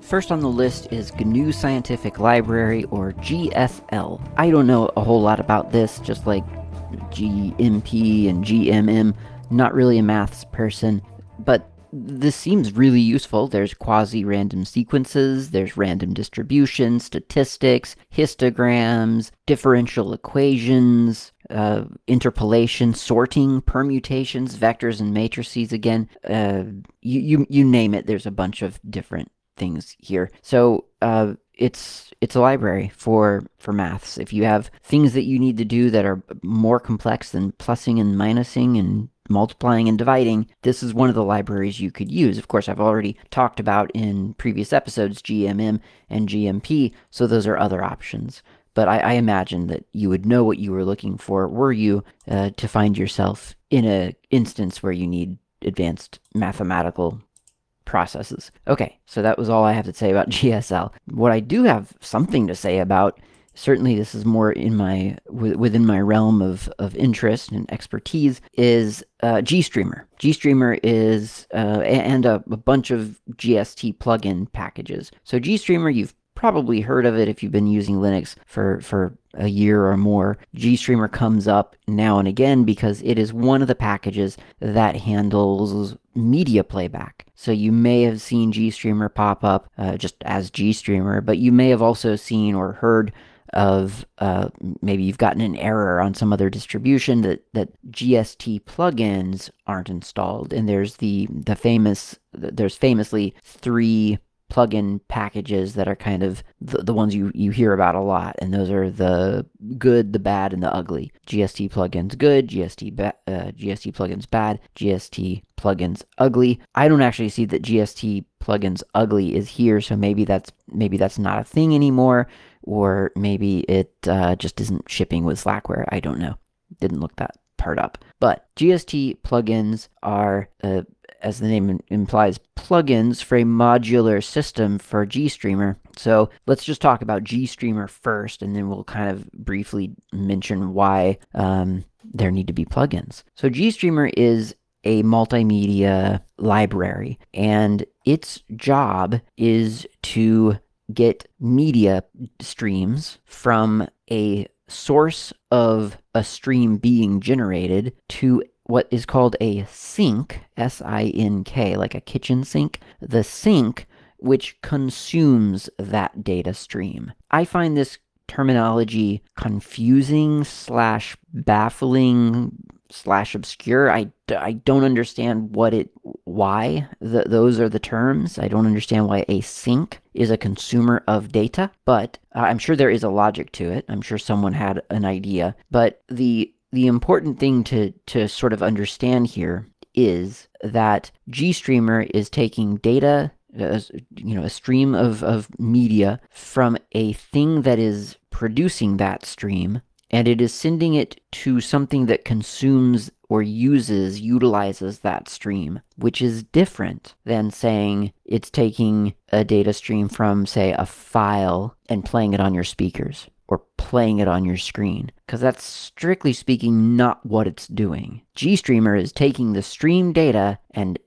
First on the list is GNU Scientific Library, or GSL. I don't know a whole lot about this, just like GMP and GMM. Not really a maths person, but this seems really useful. There's quasi-random sequences, there's random distribution, statistics, histograms, differential equations, interpolation, sorting, permutations, vectors and matrices again. You name it, there's a bunch of different things here. So it's a library for maths. If you have things that you need to do that are more complex than plussing and minusing and multiplying and dividing, this is one of the libraries you could use. Of course, I've already talked about in previous episodes GMM and GMP, so those are other options. But I imagine that you would know what you were looking for were you to find yourself in an instance where you need advanced mathematical processes. Okay, so that was all I have to say about GSL. What I do have something to say about, certainly this is more in my within my realm of interest and expertise, is GStreamer. GStreamer is and a bunch of GST plugin packages. So GStreamer, you've probably heard of it if you've been using Linux for a year or more. GStreamer comes up now and again because it is one of the packages that handles media playback. So you may have seen GStreamer pop up just as GStreamer, but you may have also seen or heard of maybe you've gotten an error on some other distribution that GST plugins aren't installed. And there's famously three plugin packages that are kind of the ones you hear about a lot, and those are the good, the bad, and the ugly. GST plugins good, GST plugins bad, GST plugins ugly. I don't actually see that GST plugins ugly is here, so maybe that's not a thing anymore, or maybe it just isn't shipping with Slackware. I don't know. Didn't look that part up. But GST plugins are as the name implies, plugins for a modular system for GStreamer. So let's just talk about GStreamer first, and then we'll kind of briefly mention why there need to be plugins. So GStreamer is a multimedia library, and its job is to get media streams from a source of a stream being generated to what is called a sink, S-I-N-K, like a kitchen sink, the sink which consumes that data stream. I find this terminology confusing / baffling / obscure. I don't understand why those are the terms. I don't understand why a sink is a consumer of data, but I'm sure there is a logic to it. I'm sure someone had an idea, but the important thing to sort of understand here is that GStreamer is taking data, a stream of media from a thing that is producing that stream, and it is sending it to something that consumes or utilizes that stream, which is different than saying it's taking a data stream from, say, a file and playing it on your speakers, or playing it on your screen, because that's strictly speaking not what it's doing. GStreamer is taking the stream data and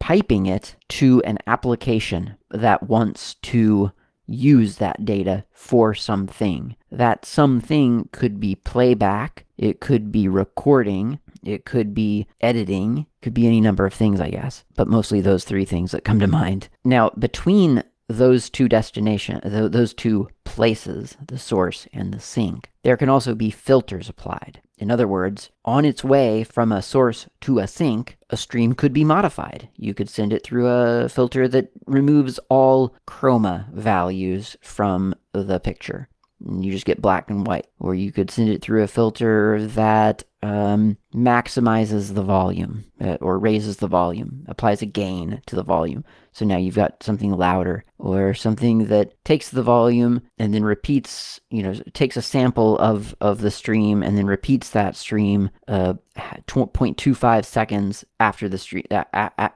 piping it to an application that wants to use that data for something. That something could be playback, it could be recording, it could be editing, could be any number of things, I guess, but mostly those three things that come to mind. Now, between those two destinations, those two places, the source and the sink, there can also be filters applied. In other words, on its way from a source to a sink, a stream could be modified. You could send it through a filter that removes all chroma values from the picture. and you just get black and white. Or you could send it through a filter that maximizes the volume, or raises the volume, applies a gain to the volume. So now you've got something louder, or something that takes the volume and then repeats, you know, takes a sample of the stream and then repeats that stream 0.25 seconds after the stream,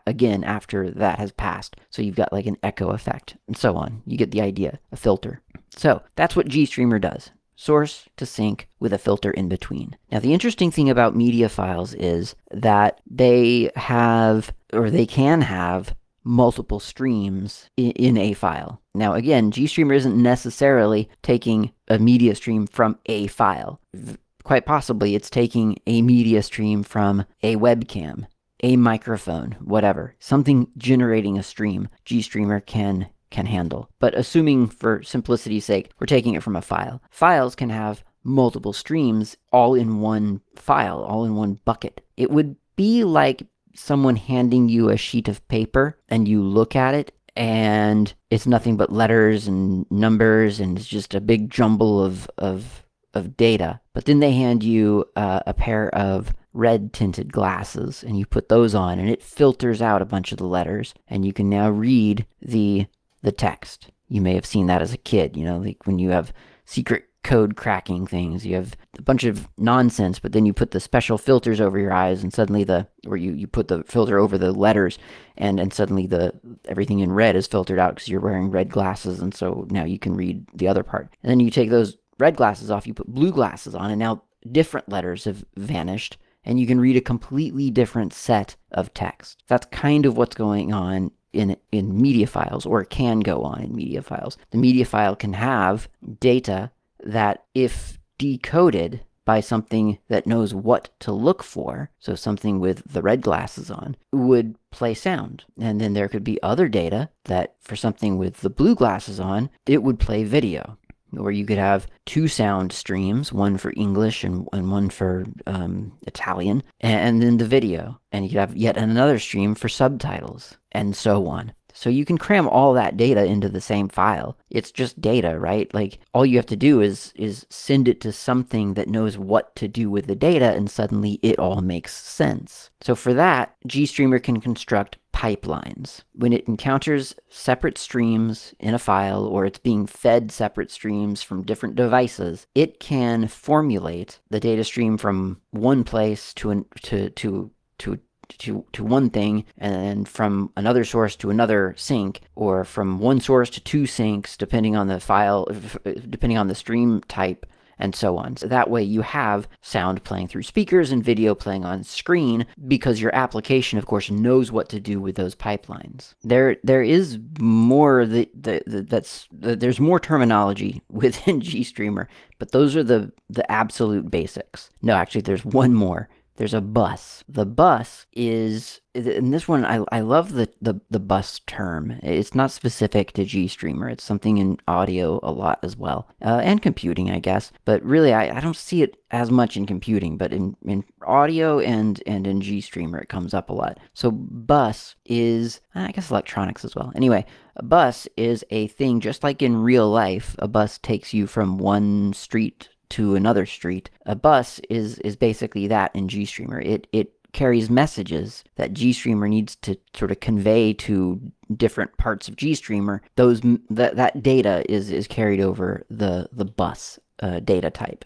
again, after that has passed. So you've got like an echo effect and so on. You get the idea, a filter. So that's what GStreamer does. Source to sync with a filter in between. Now, the interesting thing about media files is that they have, or they can have, multiple streams in a file. Now, again, GStreamer isn't necessarily taking a media stream from a file. Quite possibly, it's taking a media stream from a webcam, a microphone, whatever. Something generating a stream, GStreamer can handle. But assuming, for simplicity's sake, we're taking it from a file. Files can have multiple streams all in one file, all in one bucket. It would be like someone handing you a sheet of paper and you look at it and it's nothing but letters and numbers and it's just a big jumble of data. But then they hand you a pair of red tinted glasses and you put those on and it filters out a bunch of the letters and you can now read the text. You may have seen that as a kid, you know, like when you have secret code cracking things, you have a bunch of nonsense, but then you put the special filters over your eyes and suddenly you put the filter over the letters and suddenly everything in red is filtered out because you're wearing red glasses, and so now you can read the other part. And then you take those red glasses off, you put blue glasses on, and now different letters have vanished and you can read a completely different set of text. That's kind of what's going on in media files, or it can go on in media files. The media file can have data that, if decoded by something that knows what to look for, so something with the red glasses on, would play sound. And then there could be other data that, for something with the blue glasses on, it would play video. Or you could have two sound streams, one for English and one for Italian, and then the video. And you could have yet another stream for subtitles, and so on. So you can cram all that data into the same file. It's just data, right? Like, all you have to do is send it to something that knows what to do with the data, and suddenly it all makes sense. So for that, GStreamer can construct pipelines. When it encounters separate streams in a file, or it's being fed separate streams from different devices, it can formulate the data stream from one place to one thing, and then from another source to another sync, or from one source to two syncs, depending on the file, depending on the stream type, and so on. So that way you have sound playing through speakers and video playing on screen, because your application, of course, knows what to do with those pipelines. There is more there's more terminology within GStreamer, but those are the absolute basics. No, actually, there's one more. There's a bus. The bus is, in this one, I love the bus term. It's not specific to GStreamer. It's something in audio a lot as well, and computing, I guess. But really, I don't see it as much in computing, but in audio and in GStreamer, it comes up a lot. So bus is, I guess, electronics as well. Anyway, a bus is a thing, just like in real life, a bus takes you from one street to another street. A bus is basically that in GStreamer. It carries messages that GStreamer needs to sort of convey to different parts of GStreamer. That data is carried over the bus data type.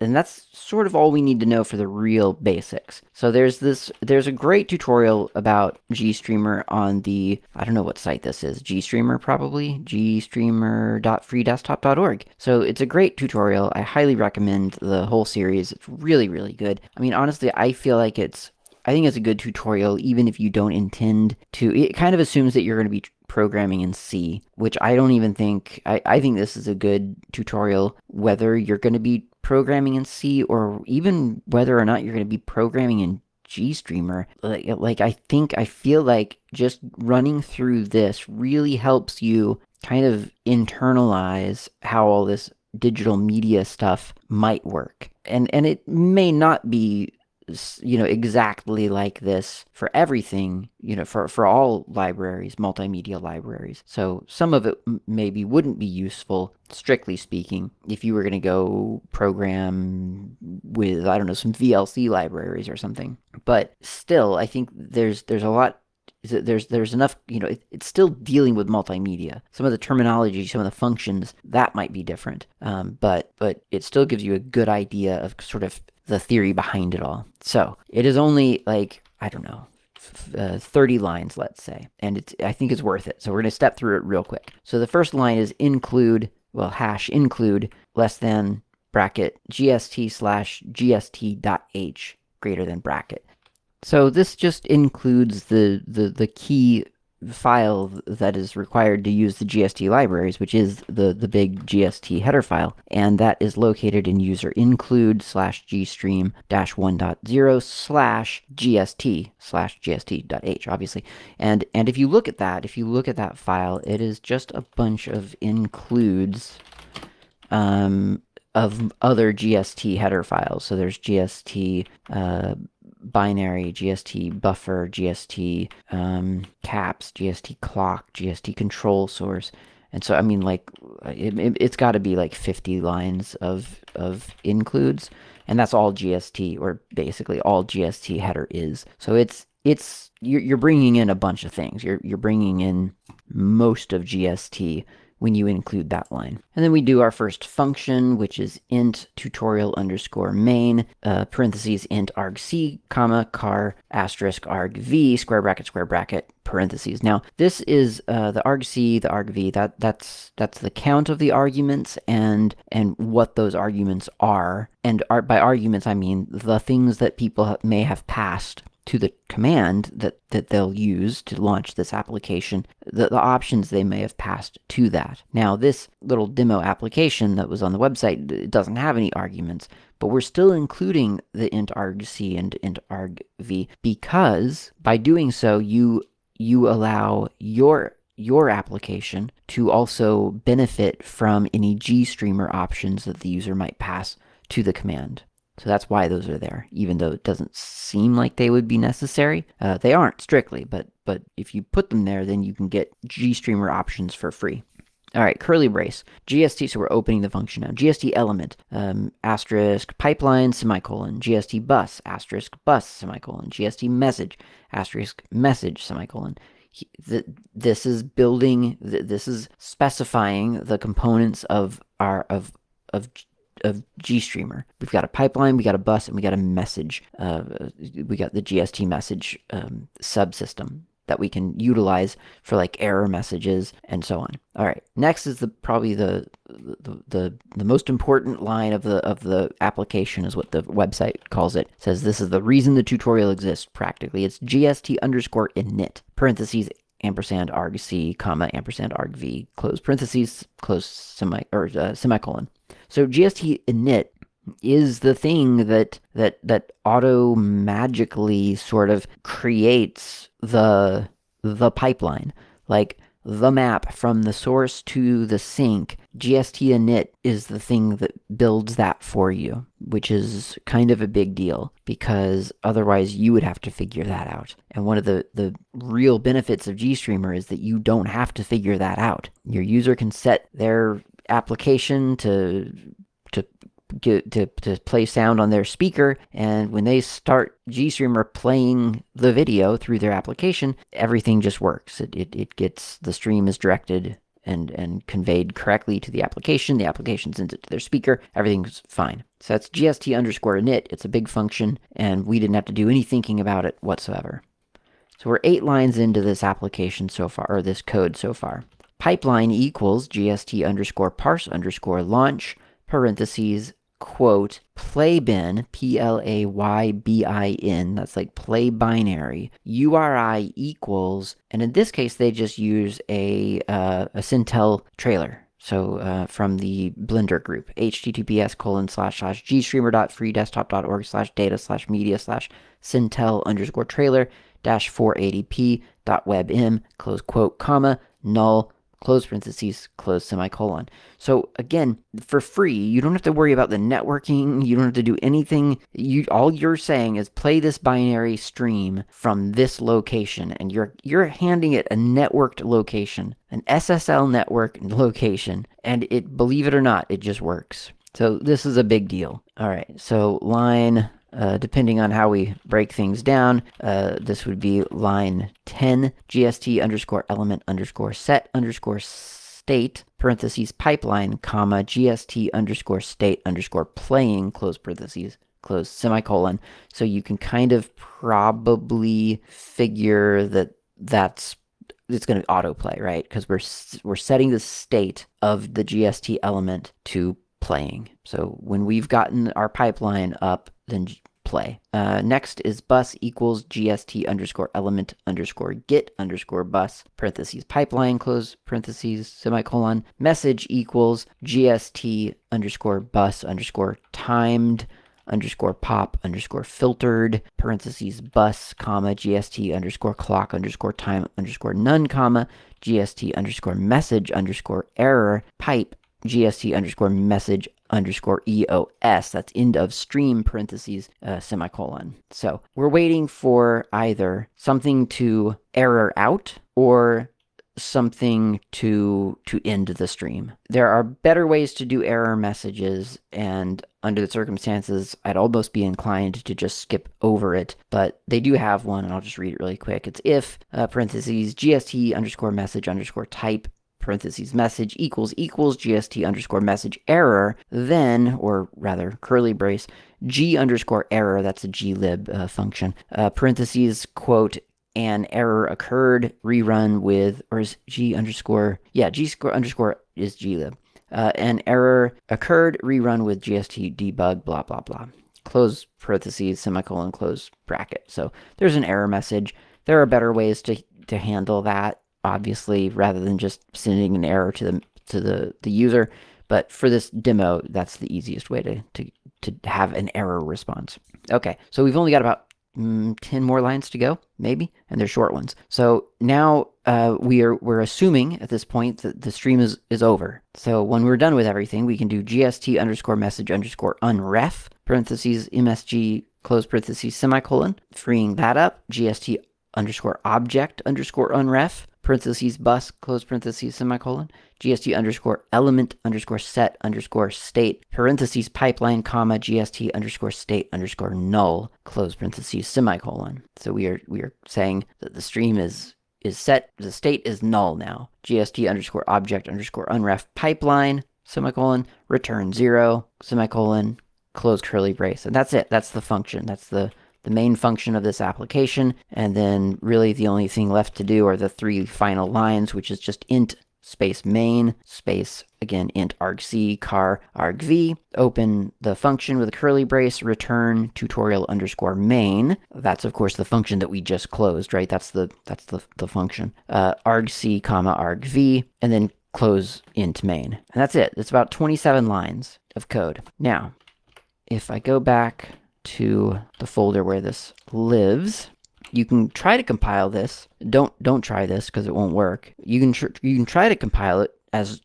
And that's sort of all we need to know for the real basics. So there's a great tutorial about GStreamer on the, I don't know what site this is, GStreamer probably, gstreamer.freedesktop.org. So it's a great tutorial. I highly recommend the whole series. It's really, really good. I mean, honestly, I think it's a good tutorial, even if you don't intend to. It kind of assumes that you're going to be programming in C, which I don't even think, I think this is a good tutorial, whether you're going to be programming in C, or even whether or not you're going to be programming in GStreamer. I feel like just running through this really helps you kind of internalize how all this digital media stuff might work. And it may not be exactly like this for everything, for all libraries, multimedia libraries. So some of it maybe wouldn't be useful, strictly speaking, if you were going to go program with, I don't know, some VLC libraries or something. But still, I think there's a lot. There's enough, it's still dealing with multimedia. Some of the terminology, some of the functions, that might be different, but it still gives you a good idea of sort of the theory behind it all. So it is only like, I don't know, 30 lines, let's say, and I think it's worth it. So we're going to step through it real quick. So the first line is include, well, hash include less than bracket gst/gst.h greater than bracket. So this just includes the key file that is required to use the GST libraries, which is the big GST header file, and that is located in user include /gstream-1.0/gst/gst.h, obviously. And if you look at that, file, it is just a bunch of includes of other GST header files. So there's GST binary, GST buffer, GST caps, GST clock, GST control source. And so, I mean, like, it's got to be like 50 lines of includes, and that's all GST, or basically all GST header is. So it's you're bringing in a bunch of things. You're bringing in most of GST when you include that line. And then we do our first function, which is int tutorial_main, parentheses int argc, comma, car, asterisk, argv, square bracket, parentheses. Now, this is the argc, the argv, that's the count of the arguments and what those arguments are. And by arguments, I mean the things that people may have passed to the command that they'll use to launch this application, the options they may have passed to that. Now, this little demo application that was on the website, it doesn't have any arguments, but we're still including the int argc and int argv, because by doing so, you allow your application to also benefit from any GStreamer options that the user might pass to the command. So that's why those are there, even though it doesn't seem like they would be necessary. They aren't strictly, but if you put them there, then you can get GStreamer options for free. All right, curly brace, GST, so we're opening the function now. GST element, asterisk pipeline, semicolon, GST bus, asterisk bus, semicolon, GST message, asterisk message, semicolon. This is building, this is specifying the components of our, of GStreamer. We've got a pipeline, we got a bus, and we got a message. We got the GST message subsystem that we can utilize for like error messages and so on. All right, next is probably the most important line of the application, is what the website calls it. It says this is the reason the tutorial exists practically. It's GST_init, parentheses, ampersand argc, comma, ampersand argv, close parentheses, close semicolon. So GST init is the thing that auto magically sort of creates the pipeline, like the map from the source to the sink. GST init is the thing that builds that for you, which is kind of a big deal, because otherwise you would have to figure that out. And one of the real benefits of GStreamer is that you don't have to figure that out. Your user can set their application to play sound on their speaker, and when they start GStreamer playing the video through their application, everything just works. It gets, the stream is directed and conveyed correctly to the application. The application sends it to their speaker. Everything's fine. So that's GST_init. It's a big function, and we didn't have to do any thinking about it whatsoever. So we're 8 lines into this application so far, or this code so far. Pipeline equals GST_parse_launch, parentheses, quote, playbin, playbin, that's like play binary, URI equals, and in this case they just use a Sintel trailer. So from the Blender group, https://gstreamer.freedesktop.org/data/media/Sintel_trailer-480p.webm, close quote, comma, null, close parentheses, close semicolon. So again, for free, you don't have to worry about the networking. You don't have to do anything. All you're saying is play this binary stream from this location, and you're handing it a networked location, an SSL network location, and it, believe it or not, it just works. So this is a big deal. All right, so line, depending on how we break things down, this would be line 10, gst_element_set_state, parentheses, pipeline, comma, gst_state_playing, close parentheses, close semicolon. So you can kind of probably figure that it's going to autoplay, right? Because we're setting the state of the GST element to playing. So when we've gotten our pipeline up, then play. Next is bus equals gst_element_get_bus, parentheses, pipeline, close parentheses, semicolon. Message equals gst_bus_timed_pop_filtered, parentheses, bus, comma, gst_clock_time_none, comma, gst_message_error, pipe, gst_message_EOS, that's end of stream, parentheses, semicolon. So we're waiting for either something to error out or something to end the stream. There are better ways to do error messages, and under the circumstances, I'd almost be inclined to just skip over it, but they do have one, and I'll just read it really quick. It's if, parentheses, gst_message_type, parentheses, message equals gst_message error, then, or rather curly brace, g_error, that's a glib function, parentheses, quote, an error occurred, rerun with, or is g_, is glib, an error occurred, rerun with gst debug, blah, blah, blah, close parentheses, semicolon, close bracket. So there's an error message. There are better ways to handle that, obviously, rather than just sending an error to the user. But for this demo, that's the easiest way to have an error response. Okay, so we've only got about 10 more lines to go, maybe, and they're short ones. So now we're assuming at this point that the stream is over. So when we're done with everything, we can do gst_message_unref, parentheses, msg, close parentheses, semicolon, freeing that up, gst_object_unref, parentheses, bus, close parentheses, semicolon, gst_element_set_state, parentheses, pipeline, comma, gst_state_null, close parentheses, semicolon. So we are saying that the stream is set, the state is null now. gst_object_unref, pipeline, semicolon, return 0, semicolon, close curly brace. And that's it. That's the function. That's the main function of this application, and then really the only thing left to do are the three final lines, which is just int space main space, again, int argc char argv, open the function with a curly brace, return tutorial_main. That's of course the function that we just closed, right? That's the function, argc comma argv, and then close int main, and that's it. It's about 27 lines of code. Now if I go back to the folder where this lives, you can try to compile this. Don't try this because it won't work. You can try to compile it as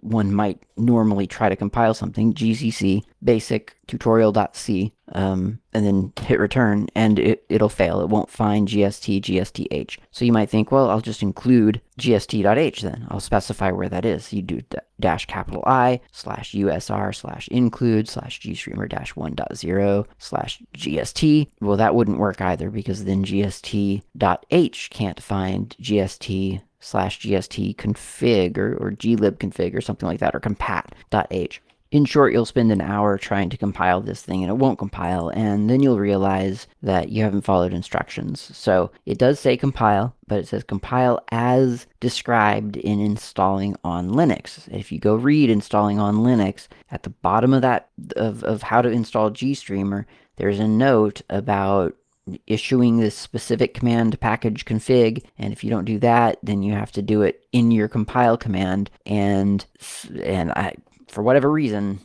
one might normally try to compile something, gcc basic tutorial.c, and then hit return, and it'll fail. It won't find gst, gsth. So you might think, well, I'll just include gst.h then. I'll specify where that is. You do -usr/usr/include/gstreamer-1.0/gst. Well, that wouldn't work either, because then gst.h can't find gst/gstconfig or glibconfig or something like that, or compat.h. In short, you'll spend an hour trying to compile this thing, and it won't compile, and then you'll realize that you haven't followed instructions. So it does say compile, but it says compile as described in installing on Linux. If you go read installing on Linux, at the bottom of that, of how to install GStreamer, there's a note about issuing this specific command, package config, and if you don't do that, then you have to do it in your compile command, and for whatever reason,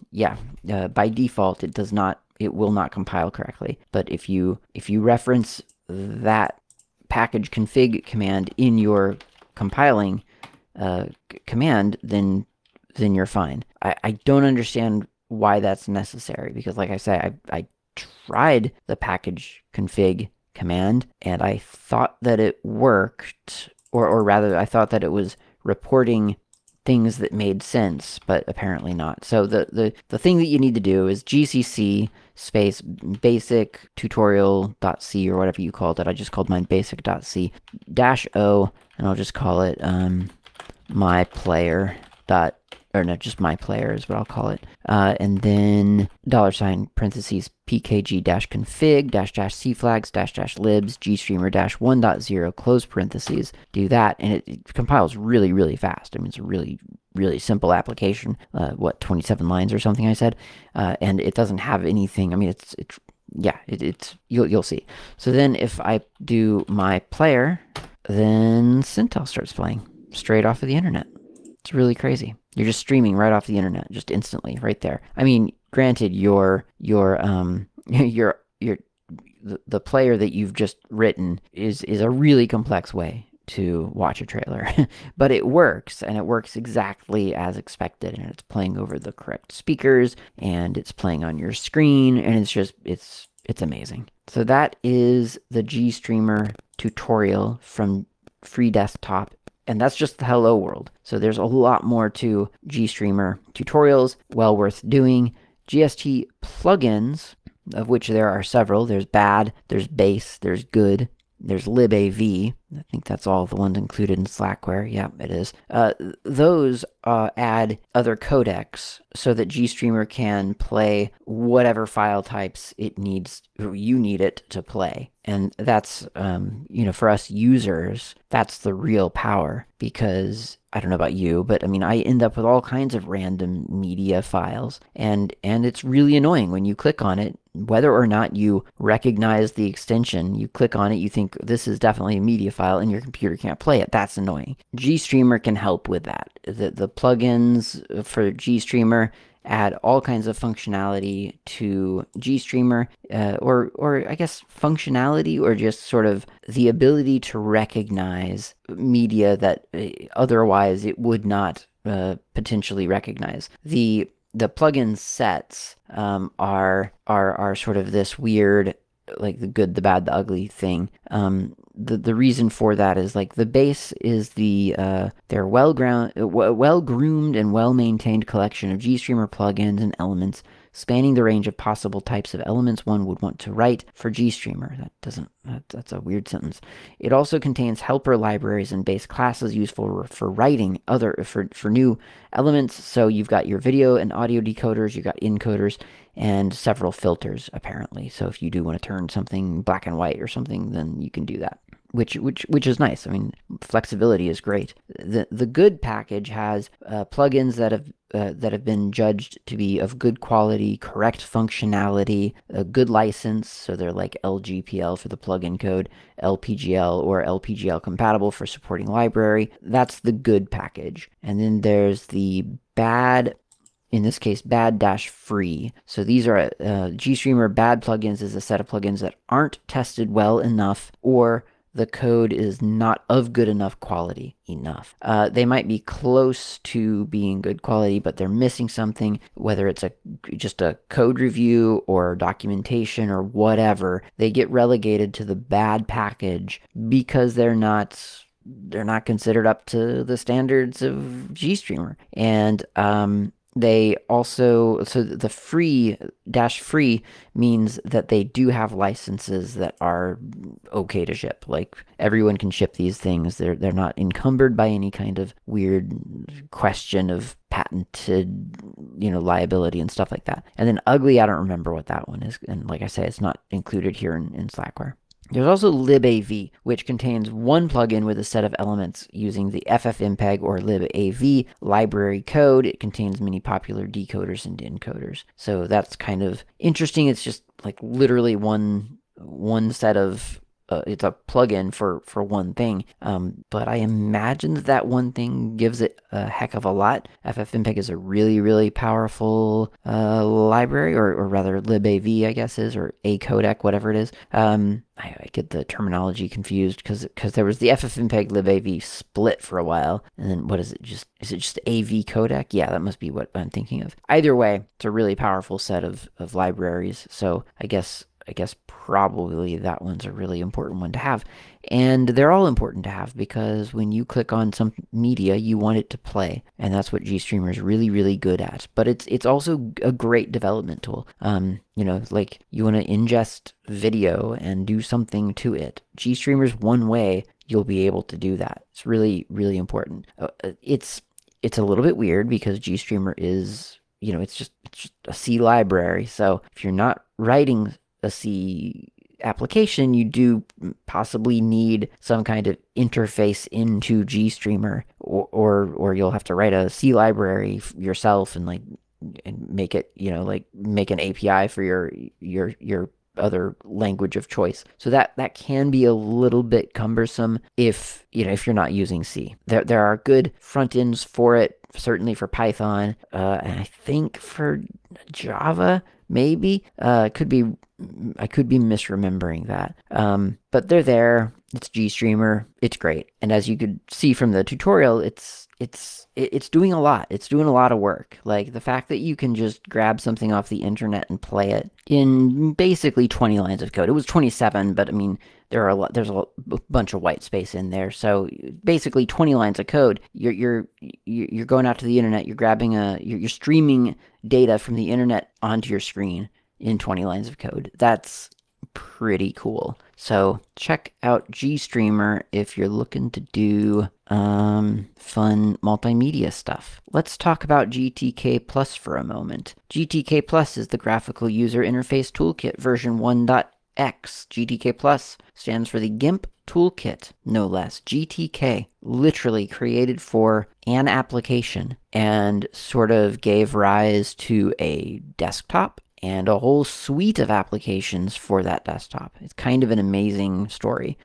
by default, it will not compile correctly. But if you reference that package config command in your compiling, command, then you're fine. I don't understand why that's necessary, because like I say, I tried the package config command and I thought that it worked, or rather I thought that it was reporting things that made sense, but apparently not. So the thing that you need to do is gcc space basic tutorial.c, or whatever you called it. I just called mine basic.c -o, and I'll just call it my player dot, or no, just my player is what I'll call it. And then $$ pkg config -- c flags -- libs gstreamer -1.0 () Do that, and it compiles really, really fast. I mean, it's a really, really simple application. What, 27 lines or something I said, and it doesn't have anything. I mean, it's yeah, it's you'll see. So then if I do my player, then Sintel starts playing straight off of the internet. It's really crazy. You're just streaming right off the internet, just instantly, right there. I mean, granted, the player that you've just written is a really complex way to watch a trailer, but it works, and it works exactly as expected, and it's playing over the correct speakers, and it's playing on your screen, and it's just, it's amazing. So that is the GStreamer tutorial from Free Desktop. And that's just the hello world. So there's a lot more to GStreamer tutorials, well worth doing. GST plugins, of which there are several. There's bad, there's base, there's good, there's libav. I think that's all the ones included in Slackware. Yeah, it is. Those add other codecs so that GStreamer can play whatever file types it needs, you need it to play. And that's, you know, for us users, that's the real power, because I don't know about you, but I mean, I end up with all kinds of random media files, and it's really annoying when you click on it, whether or not you recognize the extension. You click on it, you think this is definitely a media file, and your computer can't play it. That's annoying. GStreamer can help with that. The plugins for GStreamer add all kinds of functionality to GStreamer, or I guess functionality, or just sort of the ability to recognize media that otherwise it would not potentially recognize. The plugin sets are sort of this weird, like the good, the bad, the ugly thing. The reason for that is, like, the base is they're well-groomed and well-maintained collection of GStreamer plugins and elements, spanning the range of possible types of elements one would want to write for GStreamer. That's a weird sentence. It also contains helper libraries and base classes useful for writing for new elements. So you've got your video and audio decoders, you've got encoders, and several filters, apparently. So if you do want to turn something black and white or something, then you can do that, which is nice. I mean, flexibility is great. The good package has plugins that have been judged to be of good quality, correct functionality, a good license, so they're like LGPL for the plugin code, LPGL or LPGL compatible for supporting library. That's the good package. And then there's the bad, in this case, bad-free. So these are GStreamer bad plugins is a set of plugins that aren't tested well enough, or the code is not of good enough quality enough. They might be close to being good quality, but they're missing something, whether it's just a code review or documentation or whatever. They get relegated to the bad package because they're not considered up to the standards of GStreamer. And they also, so the free means that they do have licenses that are okay to ship. Like, everyone can ship these things. They're not encumbered by any kind of weird question of patented, you know, liability and stuff like that. And then ugly, I don't remember what that one is. And like I say, it's not included here in Slackware. There's also libav, which contains one plugin with a set of elements using the FFmpeg or libav library code. It contains many popular decoders and encoders. So that's kind of interesting. It's just like literally one set of it's a plugin for one thing, but I imagine that one thing gives it a heck of a lot. FFmpeg is a really, really powerful library, or rather libav, I guess is, or a codec, whatever it is. I get the terminology confused because there was the FFmpeg libav split for a while, and then what is it? Is it just AV codec? Yeah, that must be what I'm thinking of. Either way, it's a really powerful set of libraries. So I guess probably that one's a really important one to have. And they're all important to have because when you click on some media, you want it to play. And that's what GStreamer is really, really good at. But it's also a great development tool. You know, like you want to ingest video and do something to it. GStreamer's one way you'll be able to do that. It's really, really important. It's a little bit weird because GStreamer is, you know, it's just a C library. So if you're not writing a C application, you do possibly need some kind of interface into GStreamer, or you'll have to write a C library yourself and make it, you know, like make an API for your other language of choice. So that can be a little bit cumbersome if, you know, if you're not using C. There are good front ends for it, certainly for Python, and I think for Java, maybe. I could be misremembering that. But they're there. It's GStreamer. It's great. And as you could see from the tutorial, it's doing a lot. It's doing a lot of work. Like the fact that you can just grab something off the internet and play it in basically 20 lines of code. It was 27, but I mean, there's a bunch of white space in there. So basically 20 lines of code, you're going out to the internet, you're streaming data from the internet onto your screen in 20 lines of code. That's pretty cool. So check out GStreamer if you're looking to do fun multimedia stuff. Let's talk about GTK Plus for a moment. GTK Plus is the Graphical User Interface Toolkit version 1.x. GTK Plus stands for the GIMP Toolkit, no less. GTK literally created for an application and sort of gave rise to a desktop and a whole suite of applications for that desktop. It's kind of an amazing story,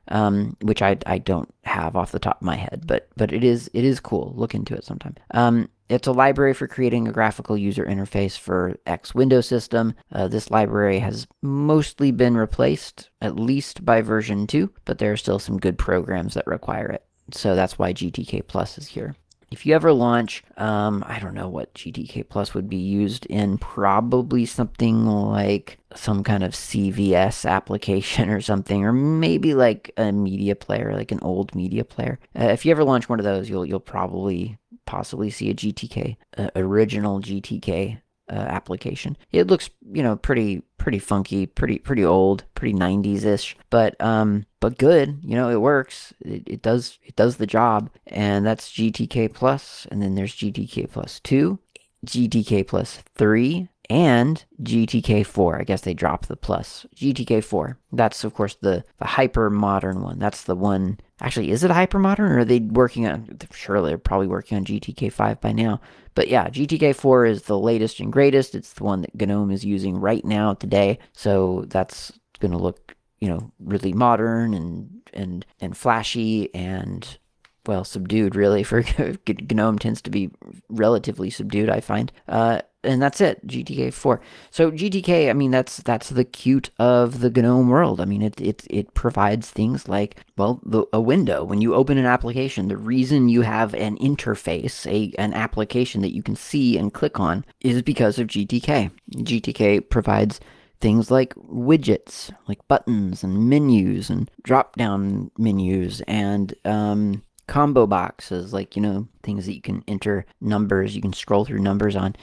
which I don't have off the top of my head, but it is cool. Look into it sometime. It's a library for creating a graphical user interface for X Windows system. This library has mostly been replaced, at least by version 2, but there are still some good programs that require it. So that's why GTK Plus is here. If you ever launch, I don't know what GTK Plus would be used in, probably something like some kind of CVS application or something, or maybe like a media player, like an old media player. If you ever launch one of those, you'll probably possibly see a GTK, original GTK application. It looks, you know, pretty funky, pretty old, pretty 90s-ish, but good. You know, it works. It does the job, and that's GTK Plus. And then there's GTK Plus 2, GTK Plus 3, and GTK4. I guess they dropped the plus. GTK4. That's of course the hyper modern one. That's the one. Actually, is it hyper modern, or are they working on? Surely they're probably working on GTK5 by now. But yeah, GTK4 is the latest and greatest. It's the one that GNOME is using right now today. So that's going to look, you know, really modern and flashy and, well, subdued, really, for GNOME tends to be relatively subdued, I find. And that's it, GTK4. So GTK, I mean, that's the cute of the GNOME world. I mean, it provides things like, well, a window. When you open an application, the reason you have an interface, an application that you can see and click on, is because of GTK. GTK provides things like widgets, like buttons and menus and drop-down menus and combo boxes, like, you know, things that you can enter numbers, you can scroll through numbers on,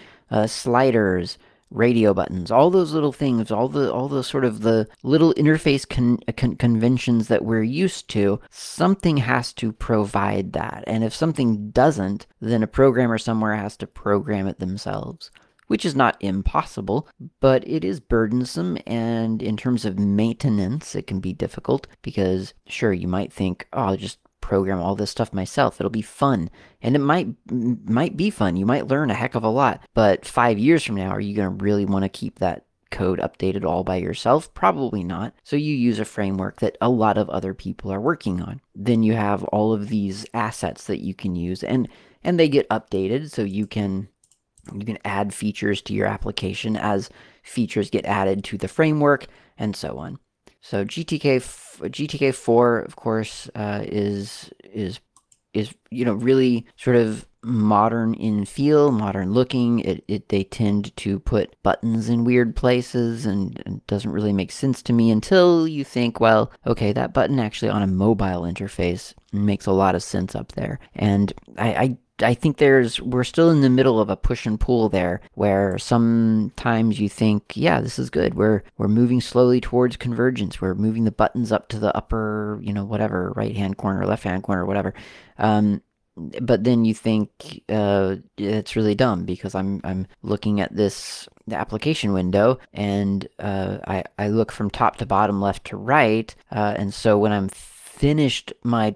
sliders, radio buttons, all those little things, all those sort of the little interface conventions that we're used to. Something has to provide that, and if something doesn't, then a programmer somewhere has to program it themselves, which is not impossible, but it is burdensome, and in terms of maintenance, it can be difficult because, sure, you might think, oh, I'll just program all this stuff myself, it'll be fun. And it might be fun. You might learn a heck of a lot, but 5 years from now, are you going to really want to keep that code updated all by yourself? Probably not. So you use a framework that a lot of other people are working on. Then you have all of these assets that you can use, and they get updated, so you can add features to your application as features get added to the framework, and so on. So GTK4, of course, is really sort of modern in feel, modern looking. They tend to put buttons in weird places, and it doesn't really make sense to me until you think, well, okay, that button actually on a mobile interface makes a lot of sense up there. And I think we're still in the middle of a push and pull there, where sometimes you think, yeah, this is good. We're moving slowly towards convergence. We're moving the buttons up to the upper, whatever, right-hand corner, left-hand corner, whatever. But then you think it's really dumb, because I'm looking at the application window, and I look from top to bottom, left to right, and so when I'm finished my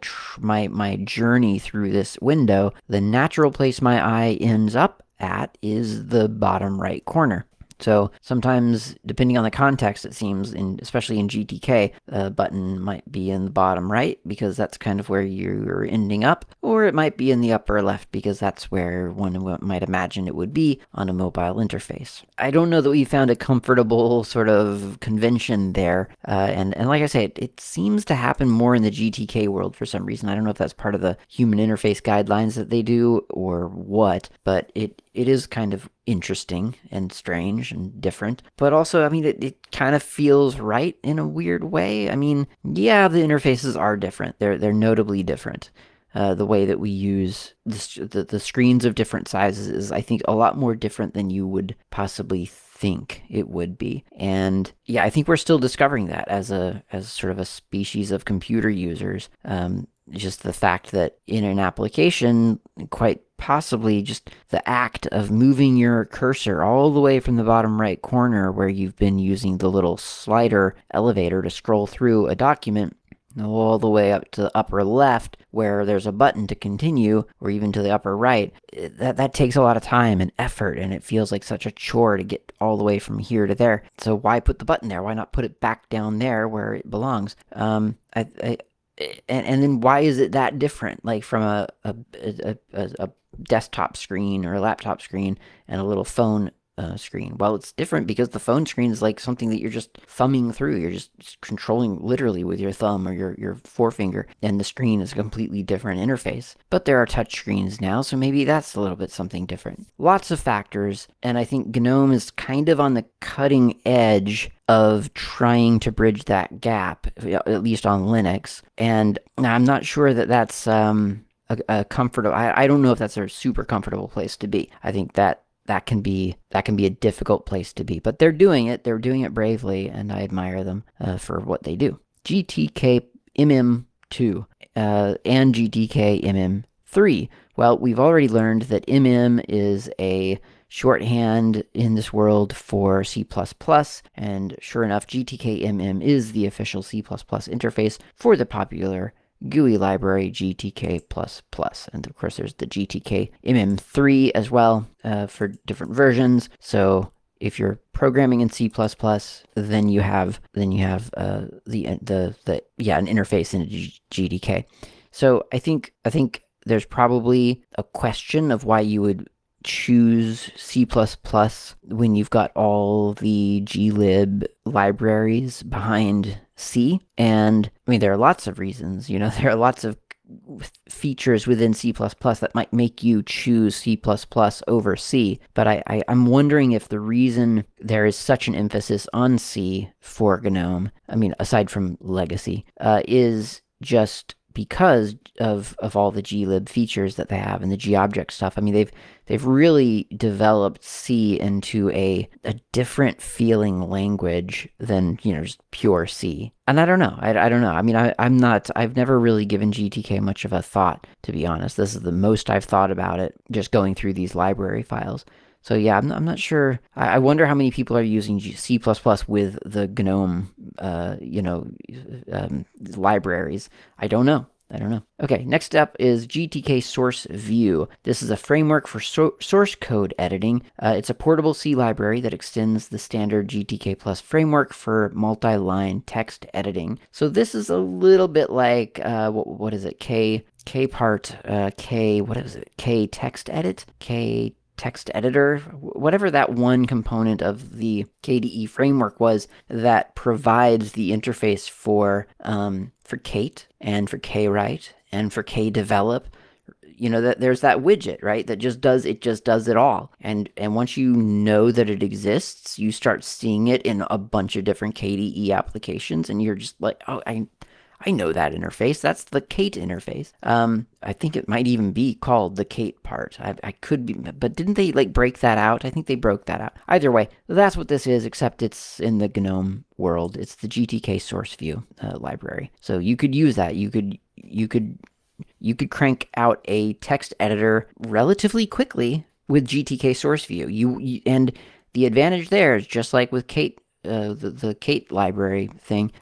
journey through this window, the natural place my eye ends up at is the bottom right corner. So sometimes, depending on the context, it seems, especially in GTK, a button might be in the bottom right, because that's kind of where you're ending up, or it might be in the upper left, because that's where one might imagine it would be on a mobile interface. I don't know that we found a comfortable sort of convention there, and like I say, it seems to happen more in the GTK world for some reason. I don't know if that's part of the human interface guidelines that they do or what, but it is kind of interesting and strange and different. But also, I mean, it kind of feels right in a weird way. I mean, yeah, the interfaces are different. They're notably different. The way that we use the screens of different sizes is, I think, a lot more different than you would possibly think it would be. And yeah, I think we're still discovering that as sort of a species of computer users. Just the fact that in an application, quite possibly just the act of moving your cursor all the way from the bottom right corner, where you've been using the little slider elevator to scroll through a document, all the way up to the upper left where there's a button to continue, or even to the upper right, that takes a lot of time and effort, and it feels like such a chore to get all the way from here to there. So why put the button there? Why not put it back down there where it belongs? And then why is it that different, like from a desktop screen or a laptop screen and a little phone screen? Well, it's different because the phone screen is like something that you're just thumbing through. You're just controlling literally with your thumb or your forefinger, and the screen is a completely different interface. But there are touch screens now, so maybe that's a little bit something different. Lots of factors, and I think GNOME is kind of on the cutting edge of trying to bridge that gap, at least on Linux. And I'm not sure that that's a comfortable, I don't know if that's a super comfortable place to be. I think that can be a difficult place to be, but they're doing it. They're doing it bravely, and I admire them for what they do. GTK MM2 and GTK MM3. Well, we've already learned that MM is a shorthand in this world for C++, and sure enough, GTK MM is the official C++ interface for the popular GUI library GTK++, and of course there's the GTK MM3 as well for different versions. So if you're programming in C++, then you have an interface in GTK. So I think there's probably a question of why you would choose C++ when you've got all the glib libraries behind C. And I mean, there are lots of reasons, there are lots of features within C++ that might make you choose C++ over C, but I'm wondering if the reason there is such an emphasis on C for GNOME, I mean, aside from legacy, is just because of all the glib features that they have and the gobject stuff. I mean, they've really developed C into a different feeling language than, just pure C. And I don't know. I don't know. I mean, I've never really given GTK much of a thought, to be honest. This is the most I've thought about it, just going through these library files. So yeah, I'm not sure. I wonder how many people are using C++ with the GNOME, libraries. I don't know. I don't know. Okay, next up is GTK Source View. This is a framework for source code editing. It's a portable C library that extends the standard GTK+ framework for multi-line text editing. So this is a little bit like, what is it? K text editor, whatever that one component of the KDE framework was that provides the interface for Kate and for KWrite and for KDevelop. You know, that there's that widget, right? That just does it all. And once you know that it exists, you start seeing it in a bunch of different KDE applications, and you're just like, oh, I know that interface. That's the Kate interface. I think it might even be called the Kate part. I could be, but didn't they like break that out? I think they broke that out. Either way, that's what this is, except it's in the GNOME world. It's the GTK Source View library. So you could use that. You could crank out a text editor relatively quickly with GTK Source View. And the advantage there is just like with Kate, the Kate library thing.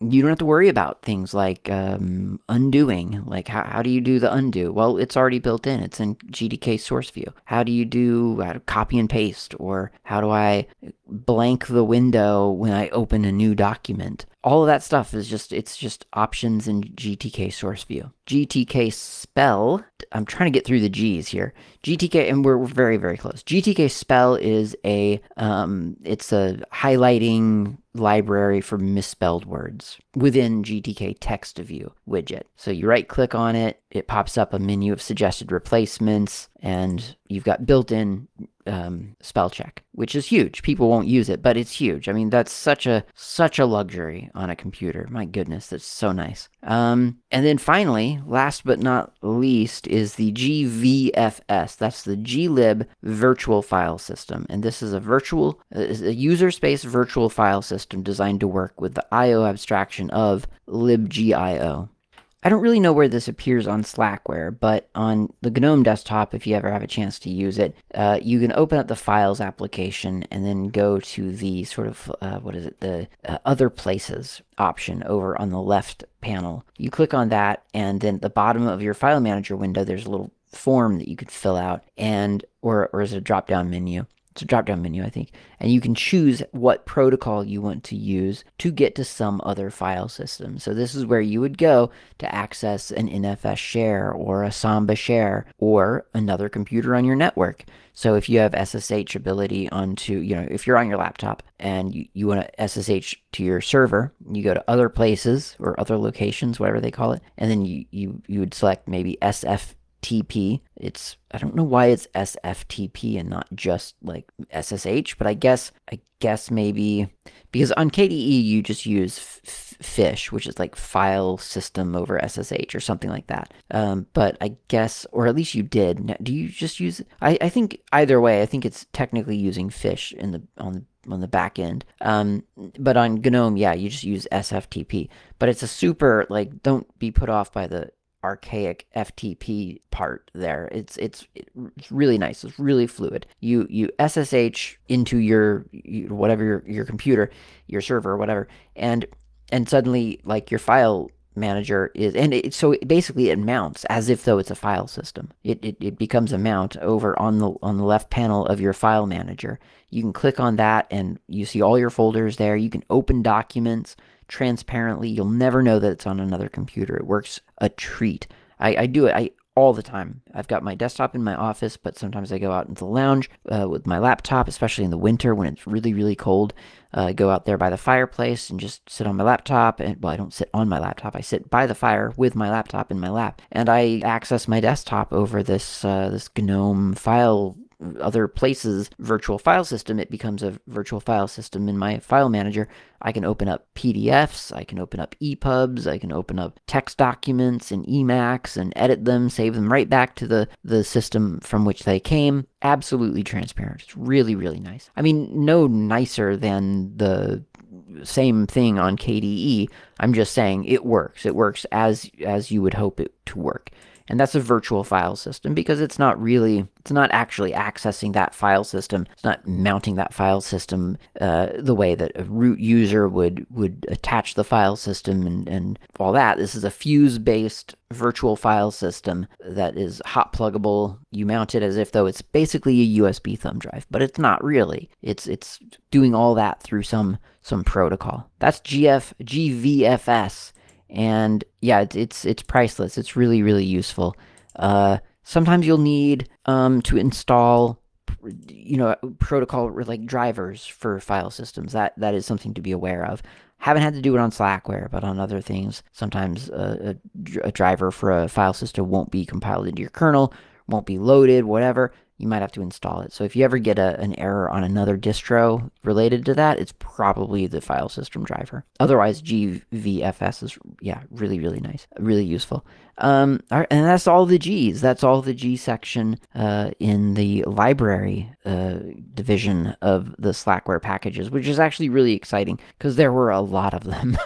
You don't have to worry about things like undoing. Like, how do you do the undo? Well, it's already built in. It's in GTK Source View. How do you do copy and paste? Or how do I blank the window when I open a new document? All of that stuff is just options in GTK Source View. GTK spell, I'm trying to get through the G's here. GTK, and we're very, very close. GTK spell is a highlighting library for misspelled words within GTK text view widget. So you right click on it, it pops up a menu of suggested replacements, and you've got built-in spell check, which is huge. People won't use it, but it's huge. I mean, that's such a luxury on a computer. My goodness, that's so nice. And then finally, last but not least, is the GVFS. That's the GLib virtual file system, and this is a user space virtual file system designed to work with the I/O abstraction of libgio. I don't really know where this appears on Slackware, but on the GNOME desktop, if you ever have a chance to use it, you can open up the Files application and then go to the sort of, Other Places option over on the left panel. You click on that, and then at the bottom of your File Manager window, there's a little form that you could fill out, or is it a drop-down menu? It's a drop-down menu, I think, and you can choose what protocol you want to use to get to some other file system. So this is where you would go to access an NFS share or a Samba share or another computer on your network. So if you have SSH ability onto, you know, if you're on your laptop and you want to SSH to your server, you go to other places or other locations, whatever they call it, and then you would select maybe SFTP. I don't know why it's SFTP and not just like SSH, but I guess maybe because on KDE you just use FISH, which is like file system over SSH or something like that. But I guess, or at least you did. Do you just use? I think either way, I think it's technically using FISH on the back end. But on GNOME, yeah, you just use SFTP. But it's a super, like, don't be put off by the archaic FTP part there. It's really nice. It's really fluid. You SSH into your computer, your server, whatever, and suddenly, like, your file manager is, and it, so basically it mounts as if though it's a file system. It becomes a mount over on the left panel of your file manager. You can click on that and you see all your folders there. You can open documents transparently. You'll never know that it's on another computer. It works a treat. I do it all the time. I've got my desktop in my office, but sometimes I go out into the lounge with my laptop, especially in the winter when it's really, really cold. I go out there by the fireplace and just sit on my laptop. And, well, I don't sit on my laptop. I sit by the fire with my laptop in my lap. And I access my desktop over this GNOME file other places virtual file system. It becomes a virtual file system in my file manager. I can open up PDFs, I can open up EPUBs, I can open up text documents and Emacs and edit them, save them right back to the system from which they came. Absolutely transparent. It's really, really nice. I mean, no nicer than the same thing on KDE. I'm just saying it works. It works as you would hope it to work. and that's a virtual file system because it's not actually accessing that file system. It's not mounting that file system the way that a root user would attach the file system and all that. This is a fuse-based virtual file system that is hot pluggable. You mount it as if though it's basically a USB thumb drive, but it's not really. It's doing all that through some protocol. That's GVFS. And yeah, it's priceless. It's really, really useful. Sometimes you'll need to install, protocol like drivers for file systems. That is something to be aware of. Haven't had to do it on Slackware, but on other things, sometimes a driver for a file system won't be compiled into your kernel, won't be loaded, whatever. You might have to install it. So if you ever get an error on another distro related to that, it's probably the file system driver. Otherwise, GVFS is, really, really nice, really useful. And that's all the Gs. That's all the G section in the library division of the Slackware packages, which is actually really exciting because there were a lot of them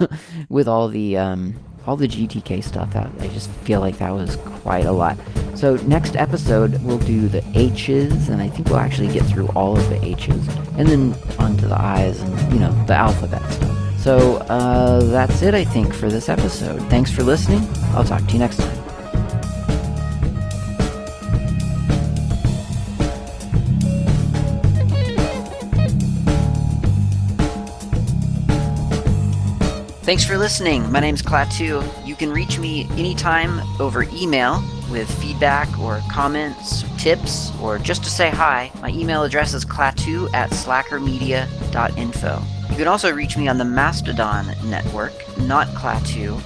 with all the GTK stuff. That I just feel like that was quite a lot. So next episode we'll do the H's, and I think we'll actually get through all of the H's, and then onto the I's and the alphabet stuff. So that's it, I think, for this episode. Thanks for listening. I'll talk to you next time. Thanks for listening. My name's Klaatu. You can reach me anytime over email with feedback or comments, tips, or just to say hi. My email address is klaatu@slackermedia.info. You can also reach me on the Mastodon network, not Klaatu,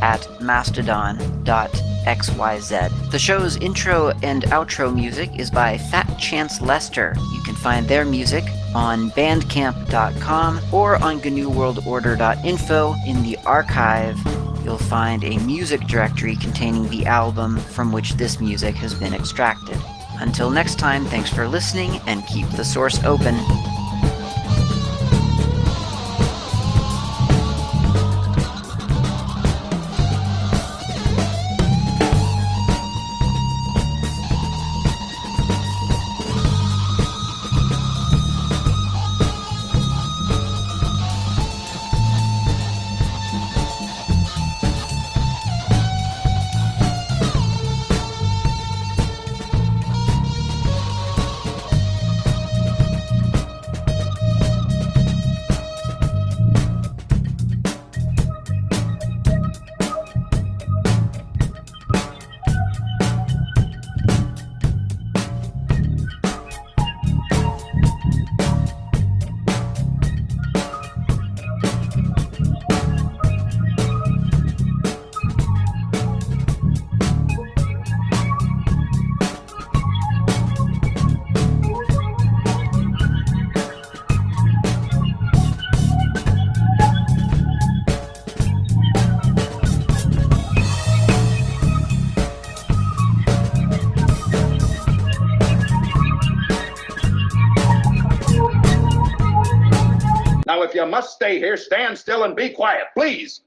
at mastodon.xyz. The show's intro and outro music is by Fat Chance Lester. You can find their music on bandcamp.com or on gnuWorldOrder.info. In the archive, you'll find a music directory containing the album from which this music has been extracted. Until next time, thanks for listening and keep the source open. You must stay here. Stand still and be quiet, please.